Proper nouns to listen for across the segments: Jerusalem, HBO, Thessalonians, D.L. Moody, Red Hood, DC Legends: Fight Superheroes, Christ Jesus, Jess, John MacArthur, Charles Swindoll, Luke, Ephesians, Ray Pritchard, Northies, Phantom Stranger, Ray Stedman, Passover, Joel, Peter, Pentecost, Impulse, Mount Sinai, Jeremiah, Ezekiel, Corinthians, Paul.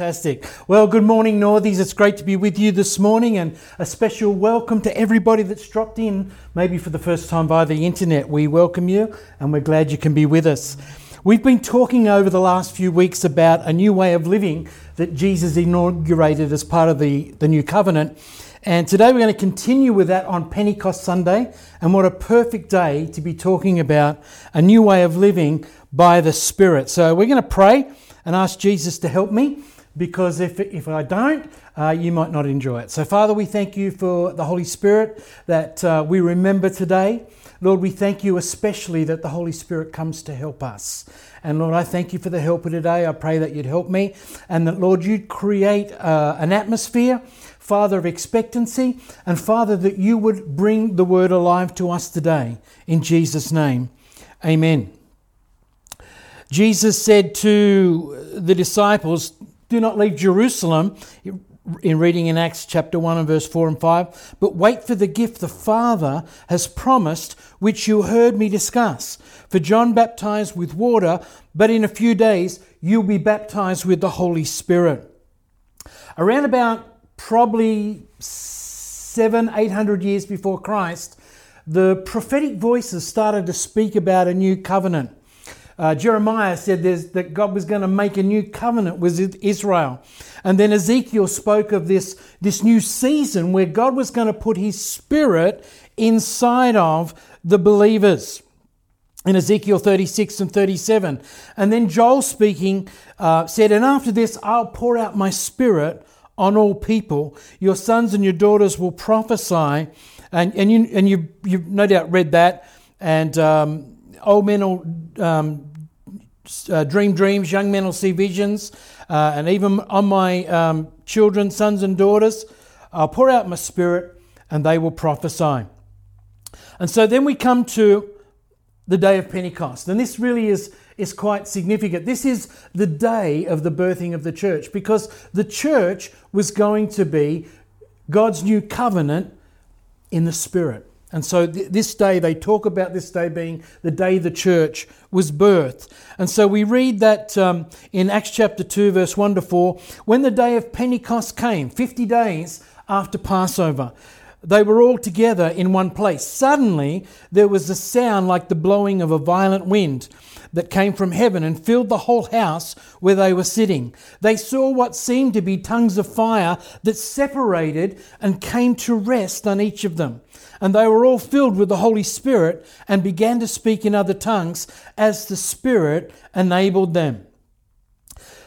Fantastic. Well, good morning, Northies. It's great to be with you this morning, and a special welcome to everybody that's dropped in, maybe for the first time via the internet. We welcome you, and we're glad you can be with us. We've been talking over the last few weeks about a new way of living that Jesus inaugurated as part of the new covenant. And today we're going to continue with that on Pentecost Sunday. And what a perfect day to be talking about a new way of living by the Spirit. So we're going to pray and ask Jesus to help me, because if I don't, you might not enjoy it. So Father, we thank you for the Holy Spirit that we remember today. Lord, we thank you especially that the Holy Spirit comes to help us. And Lord, I thank you for the helper today. I pray that you'd help me, and that, Lord, you'd create an atmosphere, Father, of expectancy, and Father, that you would bring the word alive to us today. In Jesus' name, amen. Jesus said to the disciples, do not leave Jerusalem, in reading in Acts chapter 1 and verse 4 and 5, but wait for the gift the Father has promised, which you heard me discuss. For John baptized with water, but in a few days you'll be baptized with the Holy Spirit. Around about probably 700-800 years before Christ, the prophetic voices started to speak about a new covenant. Jeremiah said that God was going to make a new covenant with Israel. And then Ezekiel spoke of this new season where God was going to put his Spirit inside of the believers in Ezekiel 36 and 37. And then Joel speaking said, and after this, I'll pour out my Spirit on all people. Your sons and your daughters will prophesy. And you've no doubt read that. And old men will dream dreams, young men will see visions, and even on my children, sons and daughters, I'll pour out my Spirit and they will prophesy. And so then we come to the day of Pentecost, and this really is quite significant. This is the day of the birthing of the church, because the church was going to be God's new covenant in the Spirit. And so this day, they talk about this day being the day the church was birthed. And so we read that in Acts chapter 2, verse 1 to 4, when the day of Pentecost came, 50 days after Passover, they were all together in one place. Suddenly, there was a sound like the blowing of a violent wind that came from heaven and filled the whole house where they were sitting. They saw what seemed to be tongues of fire that separated and came to rest on each of them. And they were all filled with the Holy Spirit and began to speak in other tongues as the Spirit enabled them.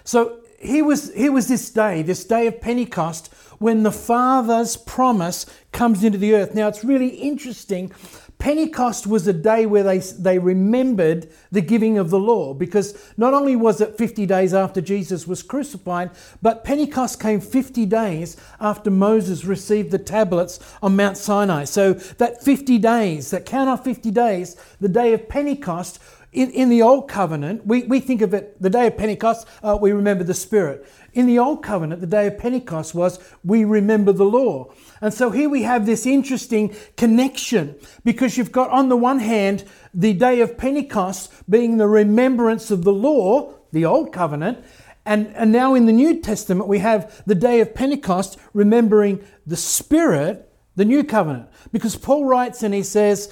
So here was this day of Pentecost, when the Father's promise comes into the earth. Now, it's really interesting. Pentecost was a day where they remembered the giving of the law, because not only was it 50 days after Jesus was crucified, but Pentecost came 50 days after Moses received the tablets on Mount Sinai. So that 50 days, that count of 50 days, the day of Pentecost, in the Old Covenant, we think of it, the day of Pentecost, we remember the Spirit. In the Old Covenant, the day of Pentecost was, we remember the law. And so here we have this interesting connection, because you've got on the one hand, the day of Pentecost being the remembrance of the law, the Old Covenant, and now in the New Testament, we have the day of Pentecost remembering the Spirit, the New Covenant. Because Paul writes and he says,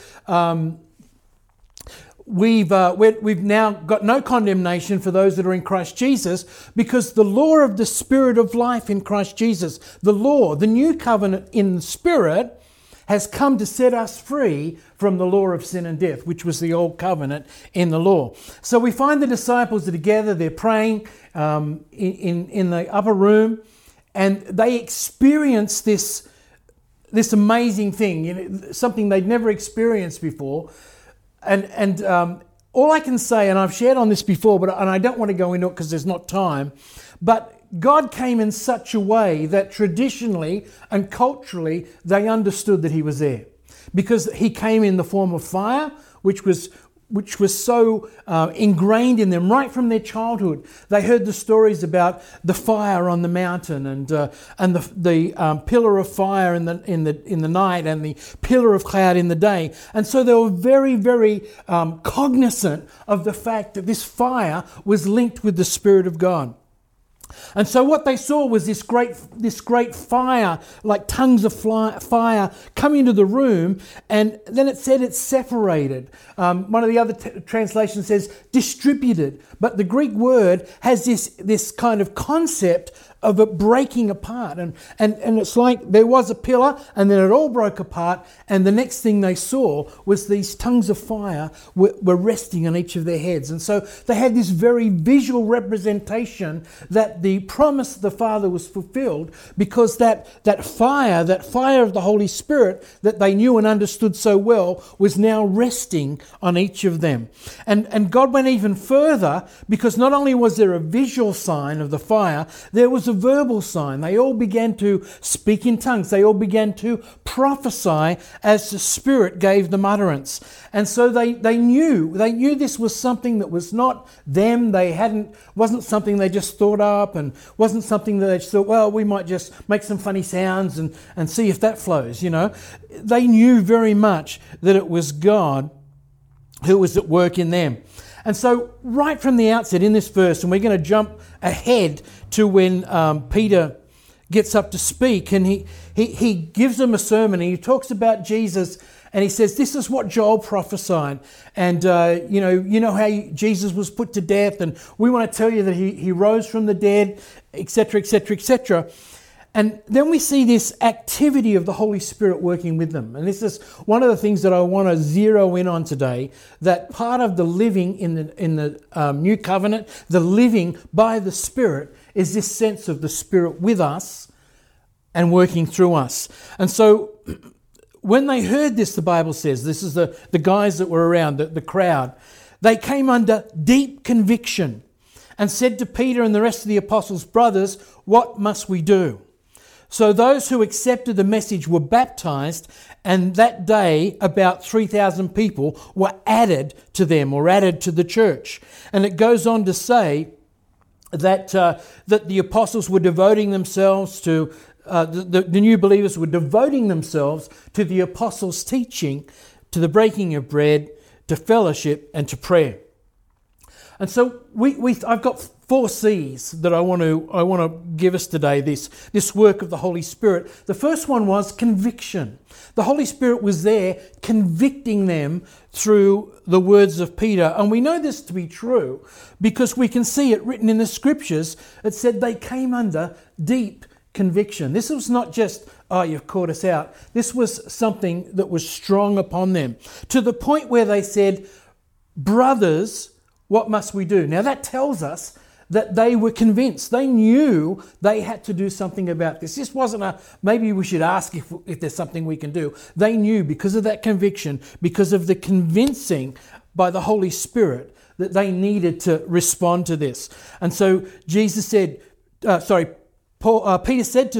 We've now got no condemnation for those that are in Christ Jesus, because the law of the Spirit of life in Christ Jesus, the law, the new covenant in the Spirit, has come to set us free from the law of sin and death, which was the old covenant in the law. So we find the disciples that are together, they're praying in the upper room, and they experience this amazing thing, you know, something they'd never experienced before. And all I can say, and I've shared on this before, and I don't want to go into it because there's not time, but God came in such a way that traditionally and culturally they understood that he was there, because he came in the form of fire, which was so ingrained in them right from their childhood. They heard the stories about the fire on the mountain and the pillar of fire in the night and the pillar of cloud in the day. And so they were very, very cognizant of the fact that this fire was linked with the Spirit of God. And so what they saw was this great fire, like tongues of fire, come into the room, and then it said it separated. One of the other translations says distributed, but the Greek word has this kind of concept of it breaking apart. And it's like there was a pillar, and then it all broke apart, and the next thing they saw was these tongues of fire were resting on each of their heads. And so they had this very visual representation that the promise of the Father was fulfilled, because that fire of the Holy Spirit that they knew and understood so well was now resting on each of them. And God went even further, because not only was there a visual sign of the fire, there was a verbal sign. They all began to speak in tongues. They all began to prophesy as the Spirit gave them utterance. And so they knew this was something that was not them. Wasn't something they just thought up, and wasn't something that they just thought, well, we might just make some funny sounds and see if that flows, you know. They knew very much that it was God who was at work in them. And so right from the outset in this verse, and we're going to jump ahead to when Peter gets up to speak, and he gives them a sermon, and he talks about Jesus, and he says, this is what Joel prophesied. And, you know how Jesus was put to death, and we want to tell you that he rose from the dead, etc., etc., etc. And then we see this activity of the Holy Spirit working with them. And this is one of the things that I want to zero in on today, that part of the living in the new covenant, the living by the Spirit, is this sense of the Spirit with us and working through us. And so when they heard this, the Bible says, this is the guys that were around, the crowd, they came under deep conviction and said to Peter and the rest of the apostles, brothers, what must we do? So those who accepted the message were baptized, and that day about 3,000 people were added to them, or added to the church. And it goes on to say that the apostles were devoting themselves to, the new believers were devoting themselves to the apostles' teaching, to the breaking of bread, to fellowship, and to prayer. And so I've got 4 C's that I want to give us today, this work of the Holy Spirit. The first one was conviction. The Holy Spirit was there convicting them through the words of Peter. And we know this to be true because we can see it written in the Scriptures. It said they came under deep conviction. This was not just, oh, you've caught us out. This was something that was strong upon them, to the point where they said, brothers, what must we do? Now that tells us that they were convinced. They knew they had to do something about this. This wasn't maybe we should ask if there's something we can do. They knew, because of that conviction, because of the convincing by the Holy Spirit, that they needed to respond to this. And so Peter said to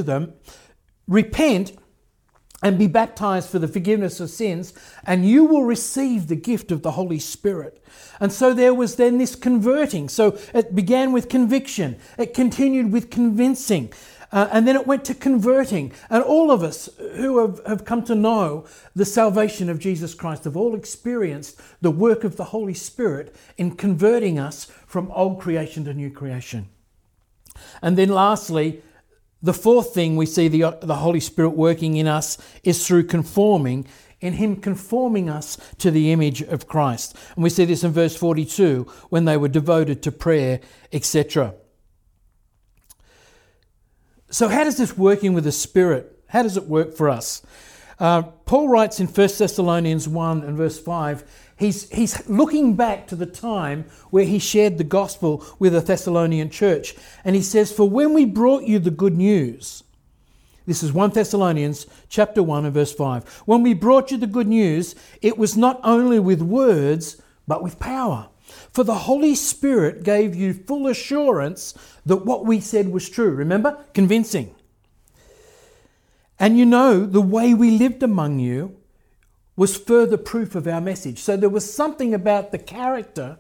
them, repent and be baptized for the forgiveness of sins, and you will receive the gift of the Holy Spirit. And so there was then this converting. So it began with conviction. It continued with convincing. And then it went to converting. And all of us who have come to know the salvation of Jesus Christ have all experienced the work of the Holy Spirit in converting us from old creation to new creation. And then lastly, the 4th thing we see the Holy Spirit working in us is through conforming, in Him conforming us to the image of Christ. And we see this in verse 42, when they were devoted to prayer, etc. So how does this working with the Spirit, how does it work for us? Paul writes in 1 Thessalonians 1 and verse 5, he's looking back to the time where he shared the gospel with the Thessalonian church. And he says, for when we brought you the good news, this is 1 Thessalonians chapter 1 and verse 5. When we brought you the good news, it was not only with words, but with power. For the Holy Spirit gave you full assurance that what we said was true. Remember? Convincing. And you know, the way we lived among you was further proof of our message. So there was something about the character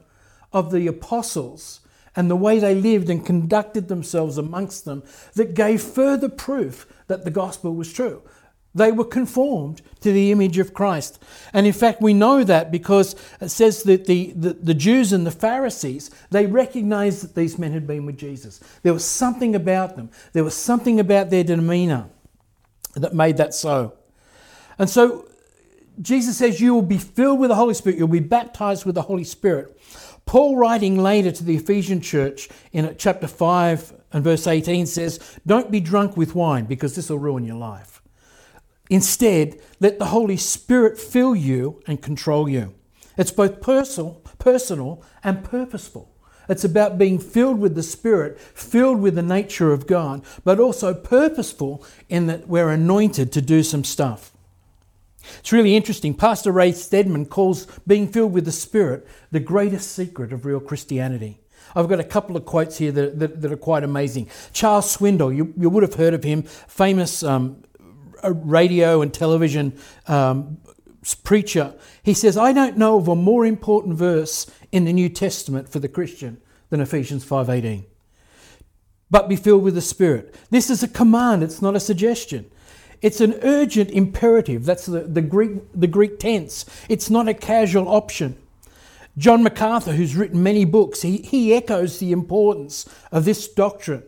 of the apostles and the way they lived and conducted themselves amongst them that gave further proof that the gospel was true. They were conformed to the image of Christ. And in fact, we know that because it says that the Jews and the Pharisees, they recognized that these men had been with Jesus. There was something about them. There was something about their demeanor that made that so. And so Jesus says, you will be filled with the Holy Spirit. You'll be baptized with the Holy Spirit. Paul, writing later to the Ephesian church in chapter 5 and verse 18, says, don't be drunk with wine because this will ruin your life. Instead, let the Holy Spirit fill you and control you. It's both personal and purposeful. It's about being filled with the Spirit, filled with the nature of God, but also purposeful in that we're anointed to do some stuff. It's really interesting. Pastor Ray Stedman calls being filled with the Spirit the greatest secret of real Christianity. I've got a couple of quotes here that are quite amazing. Charles Swindoll, you would have heard of him, famous radio and television preacher. He says, I don't know of a more important verse in the New Testament for the Christian than Ephesians 5:18. But be filled with the Spirit. This is a command, it's not a suggestion. It's an urgent imperative. That's the Greek tense. It's not a casual option. John MacArthur, who's written many books, he echoes the importance of this doctrine.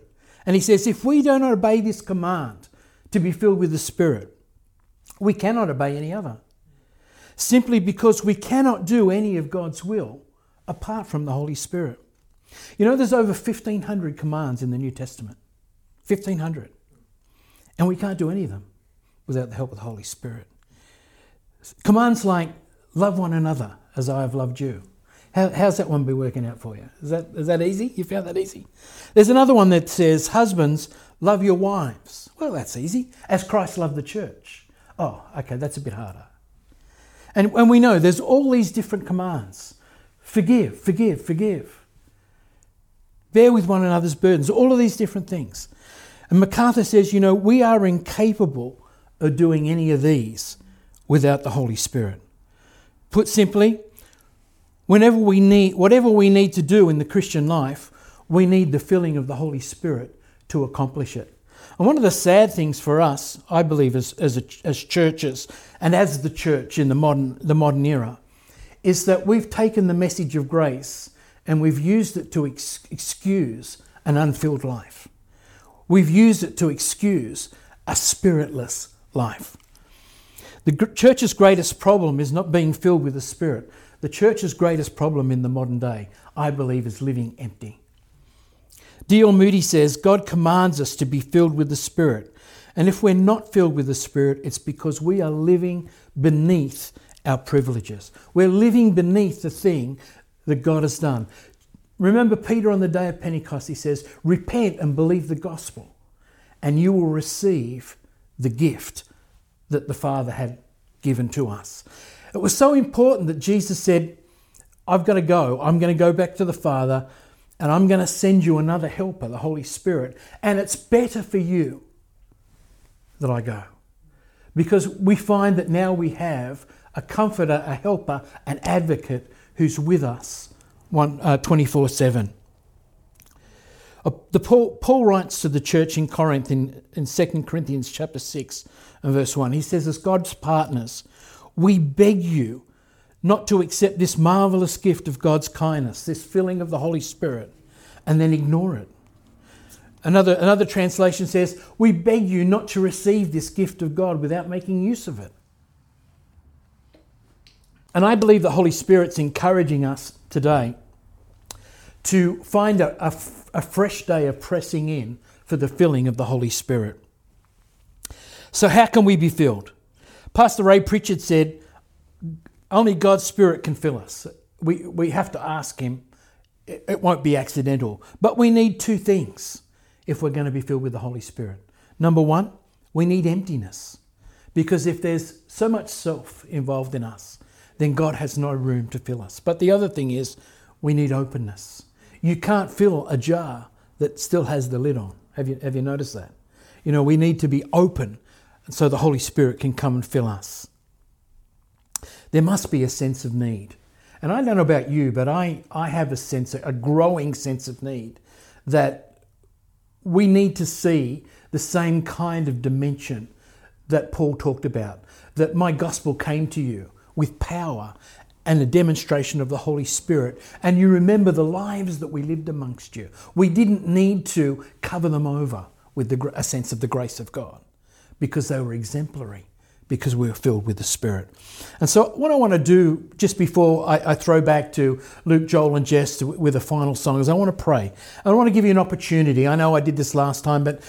And he says, if we don't obey this command, to be filled with the Spirit, we cannot obey any other, simply because we cannot do any of God's will apart from the Holy Spirit. You know, there's over 1,500 commands in the New Testament, 1,500, and we can't do any of them without the help of the Holy Spirit. Commands like love one another as I have loved you. How's that one be working out for you? Is that easy? You found that easy? There's another one that says, husbands, love your wives. Well, that's easy. As Christ loved the church. Oh, okay, that's a bit harder. And we know there's all these different commands. Forgive. Bear with one another's burdens. All of these different things. And MacArthur says, you know, we are incapable of doing any of these without the Holy Spirit. Put simply, whatever we need to do in the Christian life, we need the filling of the Holy Spirit to accomplish it. And one of the sad things for us, I believe, as churches and as the church in the modern era, is that we've taken the message of grace and we've used it to excuse an unfilled life. We've used it to excuse a spiritless life. The church's greatest problem is not being filled with the Spirit. The church's greatest problem in the modern day, I believe, is living empty. D.L. Moody says, God commands us to be filled with the Spirit. And if we're not filled with the Spirit, it's because we are living beneath our privileges. We're living beneath the thing that God has done. Remember Peter on the day of Pentecost, he says, repent and believe the gospel, and you will receive the gift that the Father had given to us. It was so important that Jesus said, I've got to go. I'm going to go back to the Father and I'm going to send you another helper, the Holy Spirit. And it's better for you that I go. Because we find that now we have a comforter, a helper, an advocate who's with us 24/7. Paul writes to the church in Corinth in 2 Corinthians chapter 6 and verse 1. He says, as God's partners, we beg you not to accept this marvelous gift of God's kindness, this filling of the Holy Spirit, and then ignore it. Another translation says, we beg you not to receive this gift of God without making use of it. And I believe the Holy Spirit's encouraging us today to find a fresh day of pressing in for the filling of the Holy Spirit. So how can we be filled? Pastor Ray Pritchard said, only God's Spirit can fill us. We have to ask Him. It won't be accidental. But we need two things if we're going to be filled with the Holy Spirit. Number one, we need emptiness. Because if there's so much self involved in us, then God has no room to fill us. But the other thing is, we need openness. You can't fill a jar that still has the lid on. Have you noticed that? You know, we need to be open. And so the Holy Spirit can come and fill us. There must be a sense of need. And I don't know about you, but I have a growing sense of need that we need to see the same kind of dimension that Paul talked about, that my gospel came to you with power and a demonstration of the Holy Spirit, and you remember the lives that we lived amongst you. We didn't need to cover them over with a sense of the grace of God, because they were exemplary, because we were filled with the Spirit. And so what I want to do just before I throw back to Luke, Joel and Jess with a final song is I want to pray. I want to give you an opportunity. I know I did this last time, but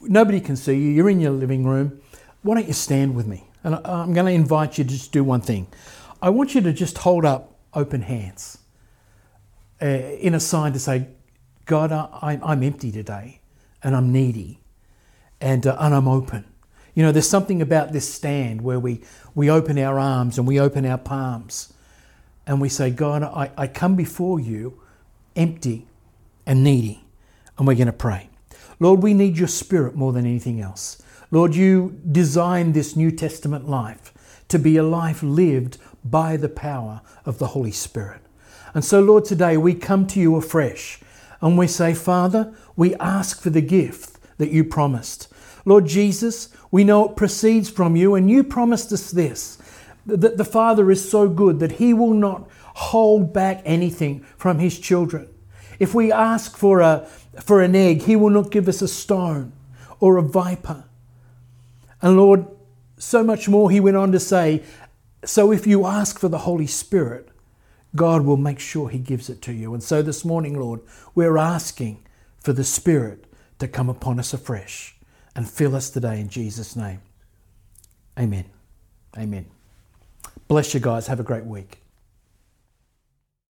nobody can see you. You're in your living room. Why don't you stand with me? And I'm going to invite you to just do one thing. I want you to just hold up open hands in a sign to say, God, I'm empty today and I'm needy and I'm open. You know, there's something about this stand where we open our arms and we open our palms and we say, God, I come before you empty and needy, and we're going to pray. Lord, we need your Spirit more than anything else. Lord, you designed this New Testament life to be a life lived by the power of the Holy Spirit. And so, Lord, today we come to you afresh and we say, Father, we ask for the gift that you promised. Lord Jesus, we know it proceeds from you, and you promised us this, that the Father is so good that he will not hold back anything from his children. If we ask for an egg, he will not give us a stone or a viper. And Lord, so much more he went on to say, so if you ask for the Holy Spirit, God will make sure he gives it to you. And so this morning, Lord, we're asking for the Spirit to come upon us afresh and fill us today in Jesus' name. Amen. Amen. Bless you guys. Have a great week.